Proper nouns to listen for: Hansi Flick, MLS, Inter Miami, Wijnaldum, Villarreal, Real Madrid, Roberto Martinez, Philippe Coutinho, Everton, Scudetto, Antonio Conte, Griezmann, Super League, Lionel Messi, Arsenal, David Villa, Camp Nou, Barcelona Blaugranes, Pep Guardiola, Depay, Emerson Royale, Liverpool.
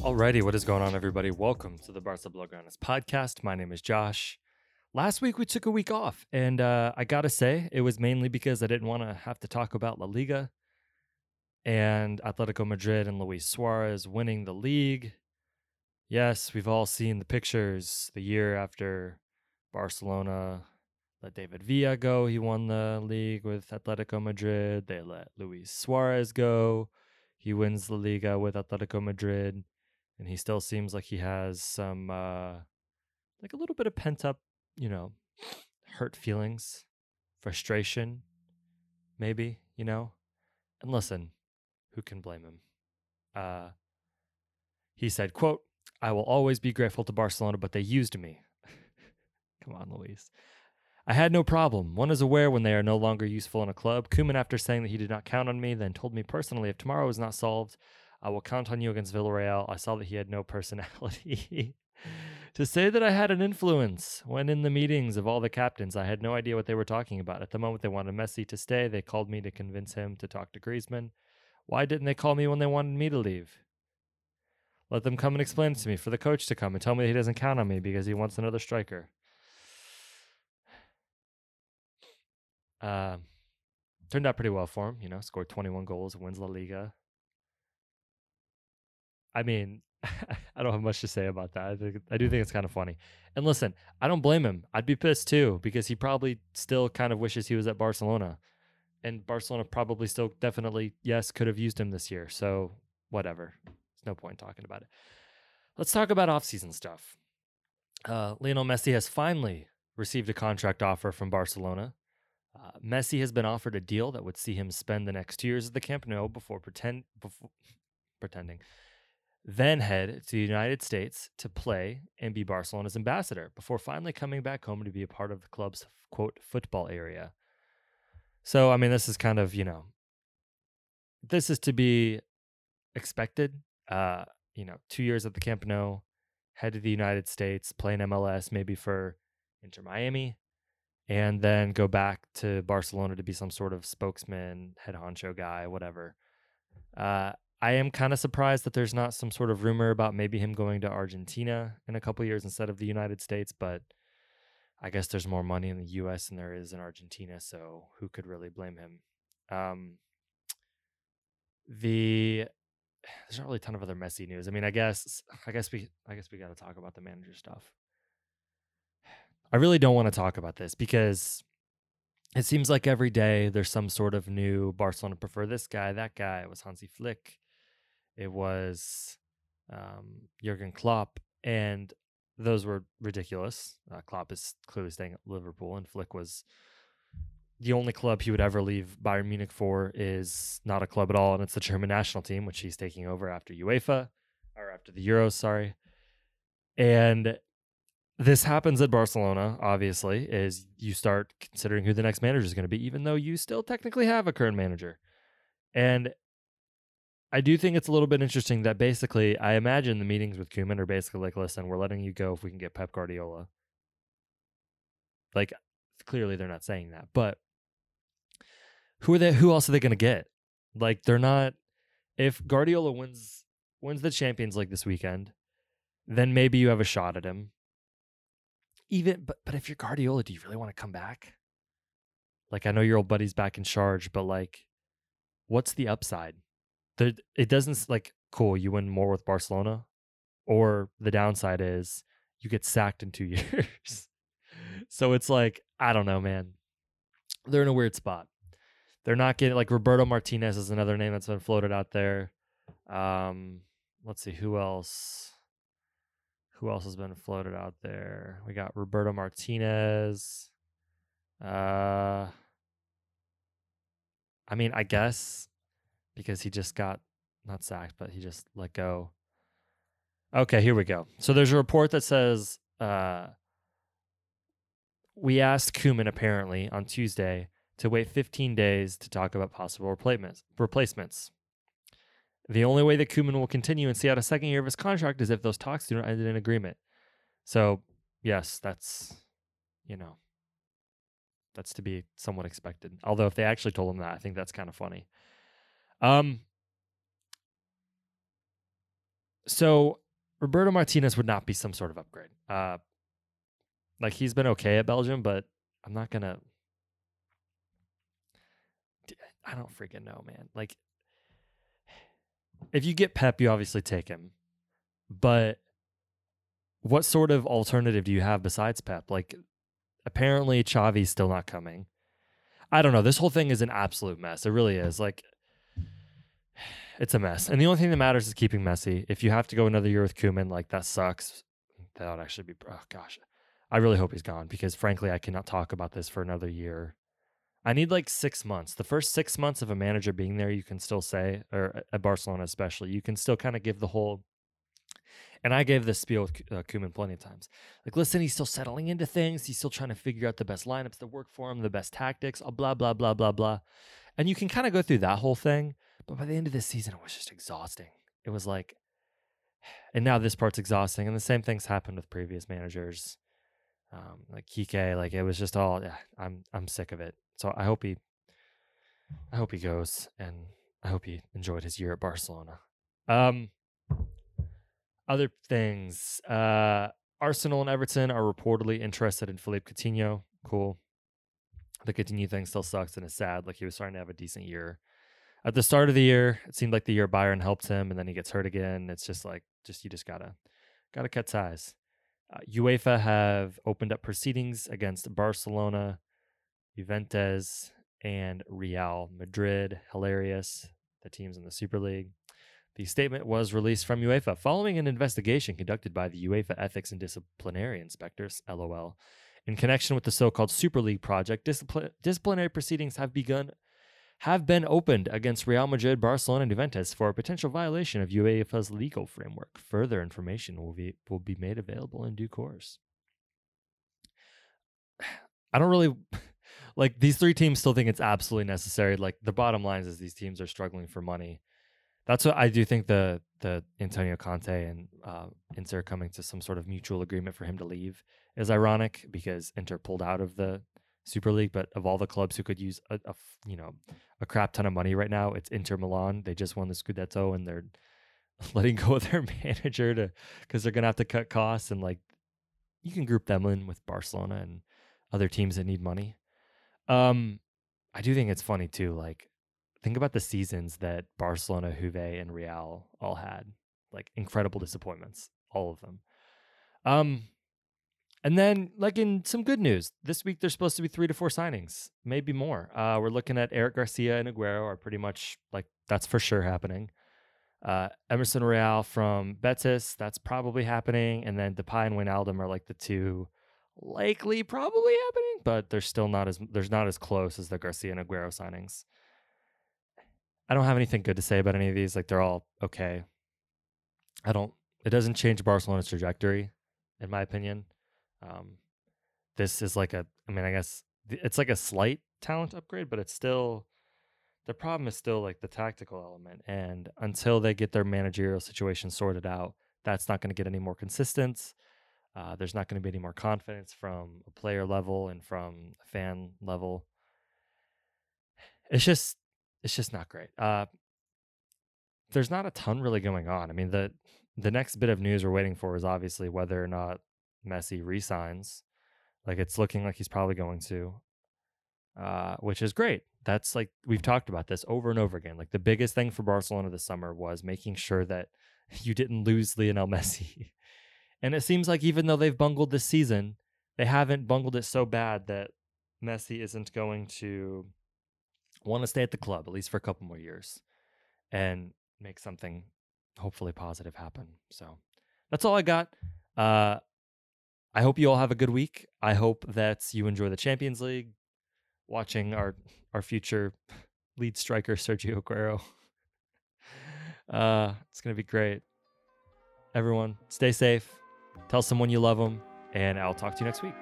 Alrighty, what is going on, everybody? Welcome to the Barcelona Blaugranes podcast. My name is Josh. Last week, we took a week off, and I gotta say, it was mainly because I didn't want to have to talk about La Liga and Atletico Madrid and Luis Suarez winning the league. Yes, we've all seen the pictures the year after Barcelona let David Villa go. He won the league with Atletico Madrid. They let Luis Suarez go. He wins La Liga with Atletico Madrid. And he still seems like he has some, like a little bit of pent up, hurt feelings, frustration, maybe, And listen, who can blame him? He said, quote, "I will always be grateful to Barcelona, but they used me." Come on, Luis. "I had no problem. One is aware when they are no longer useful in a club. Koeman, after saying that he did not count on me, then told me personally, if tomorrow is not solved, I will count on you against Villarreal. I saw that he had no personality. To say that I had an influence when in the meetings of all the captains, I had no idea what they were talking about. At the moment they wanted Messi to stay. They called me to convince him to talk to Griezmann. Why didn't they call me when they wanted me to leave? Let them come and explain it to me, for the coach to come and tell me that he doesn't count on me because he wants another striker." Turned out pretty well for him, scored 21 goals, wins La Liga. I mean, I don't have much to say about that. I do think it's kind of funny. And listen, I don't blame him. I'd be pissed too, because he probably still kind of wishes he was at Barcelona. And Barcelona probably still definitely, yes, could have used him this year. So whatever. There's no point talking about it. Let's talk about off-season stuff. Lionel Messi has finally received a contract offer from Barcelona. Messi has been offered a deal that would see him spend the next 2 years at the Camp Nou before pretending. Then head to the United States to play and be Barcelona's ambassador before finally coming back home to be a part of the club's, quote, football area. So, I mean, this is kind of, this is to be expected. 2 years at the Camp Nou, head to the United States, play in MLS maybe for Inter Miami, and then go back to Barcelona to be some sort of spokesman, head honcho guy, whatever. I am kind of surprised that there's not some sort of rumor about maybe him going to Argentina in a couple of years instead of the United States, but I guess there's more money in the U.S. than there is in Argentina, so who could really blame him? There's not really a ton of other Messi news. I mean, I guess we got to talk about the manager stuff. I really don't want to talk about this because it seems like every day there's some sort of new Barcelona prefer this guy, that guy. It was Hansi Flick. It was Jurgen Klopp, and those were ridiculous. Klopp is clearly staying at Liverpool, and Flick was the only club he would ever leave Bayern Munich for is not a club at all, and it's the German national team, which he's taking over after UEFA, or after the Euros, sorry. And this happens at Barcelona, obviously, is you start considering who the next manager is going to be, even though you still technically have a current manager. And I do think it's a little bit interesting that basically, I imagine the meetings with Koeman are basically like, listen, we're letting you go if we can get Pep Guardiola. Like, clearly they're not saying that, but who else are they going to get? Like, they're not, if Guardiola wins wins the Champions League this weekend, then maybe you have a shot at him. Even, but if you're Guardiola, do you really want to come back? Like, I know your old buddy's back in charge, but like, what's the upside? It doesn't, like, cool, you win more with Barcelona, or the downside is you get sacked in 2 years. So it's like, I don't know, man. They're in a weird spot. They're not getting, like, Roberto Martinez is another name that's been floated out there. Let's see, who else has been floated out there? We got Roberto Martinez. I mean, I guess because he just got not sacked, but he just let go. Okay, here we go. So there's a report that says we asked Koeman apparently on Tuesday to wait 15 days to talk about possible replacements. The only way that Koeman will continue and see out a second year of his contract is if those talks do not end in an agreement. So yes, that's to be somewhat expected. Although if they actually told him that, I think that's kind of funny. So Roberto Martinez would not be some sort of upgrade. Like, he's been okay at Belgium, but I'm not going to, I don't freaking know, man. Like, if you get Pep, you obviously take him. But what sort of alternative do you have besides Pep? Like, apparently Xavi's still not coming. I don't know. This whole thing is an absolute mess. It really is. Like, it's a mess. And the only thing that matters is keeping Messi. If you have to go another year with Koeman, like, that sucks. That would actually be, oh gosh. I really hope he's gone because, frankly, I cannot talk about this for another year. I need like 6 months. The first 6 months of a manager being there, you can still say, or at Barcelona especially, you can still kind of give the whole, and I gave this spiel with Koeman plenty of times. Like, listen, he's still settling into things. He's still trying to figure out the best lineups that work for him, the best tactics, blah, blah, blah, blah, blah. And you can kind of go through that whole thing. But by the end of this season, it was just exhausting. It was like, and now this part's exhausting. And the same thing's happened with previous managers. Like Kike, like it was just all, yeah, I'm sick of it. So I hope he goes, and I hope he enjoyed his year at Barcelona. Other things, Arsenal and Everton are reportedly interested in Philippe Coutinho. Cool. The Coutinho thing still sucks and is sad. Like, he was starting to have a decent year. At the start of the year, it seemed like the year Bayern helped him, and then he gets hurt again. It's just like, you just gotta cut ties. UEFA have opened up proceedings against Barcelona, Juventus, and Real Madrid. Hilarious, the teams in the Super League. The statement was released from UEFA following an investigation conducted by the UEFA Ethics and Disciplinary Inspectors, LOL. In connection with the so-called Super League project, disciplinary proceedings have been opened against Real Madrid, Barcelona, and Juventus for a potential violation of UEFA's legal framework. Further information will be made available in due course. I don't really, like, these three teams still think it's absolutely necessary. Like, the bottom line is these teams are struggling for money. That's what I do think the Antonio Conte and Inter coming to some sort of mutual agreement for him to leave is ironic, because Inter pulled out of the Super League, but of all the clubs who could use a crap ton of money right now, it's Inter Milan. They just won the Scudetto, and they're letting go of their manager because they're gonna have to cut costs, and like, you can group them in with Barcelona and other teams that need money. I do think it's funny too. Like, think about the seasons that Barcelona, Juve, and Real all had. Like, incredible disappointments, all of them. And then, like, in some good news, this week there's supposed to be 3 to 4 signings, maybe more. We're looking at Eric Garcia and Aguero are pretty much, like, that's for sure happening. Emerson Royale from Betis, that's probably happening. And then Depay and Wijnaldum are, like, the two likely probably happening, but they're still not as close as the Garcia and Aguero signings. I don't have anything good to say about any of these. Like, they're all okay. It doesn't change Barcelona's trajectory, in my opinion. This is like it's like a slight talent upgrade, but it's still, the problem is still like the tactical element. And until they get their managerial situation sorted out, that's not going to get any more consistent. There's not going to be any more confidence from a player level and from a fan level. It's just not great. there's not a ton really going on. I mean, the next bit of news we're waiting for is obviously whether or not Messi resigns. Like, it's looking like he's probably going to, which is great. That's like, we've talked about this over and over again. Like, the biggest thing for Barcelona this summer was making sure that you didn't lose Lionel Messi. And it seems like even though they've bungled this season, they haven't bungled it so bad that Messi isn't going to want to stay at the club, at least for a couple more years, and make something hopefully positive happen. So that's all I got. I hope you all have a good week. I hope that you enjoy the Champions League, watching our future lead striker, Sergio Aguero. It's going to be great. Everyone, stay safe. Tell someone you love them, and I'll talk to you next week.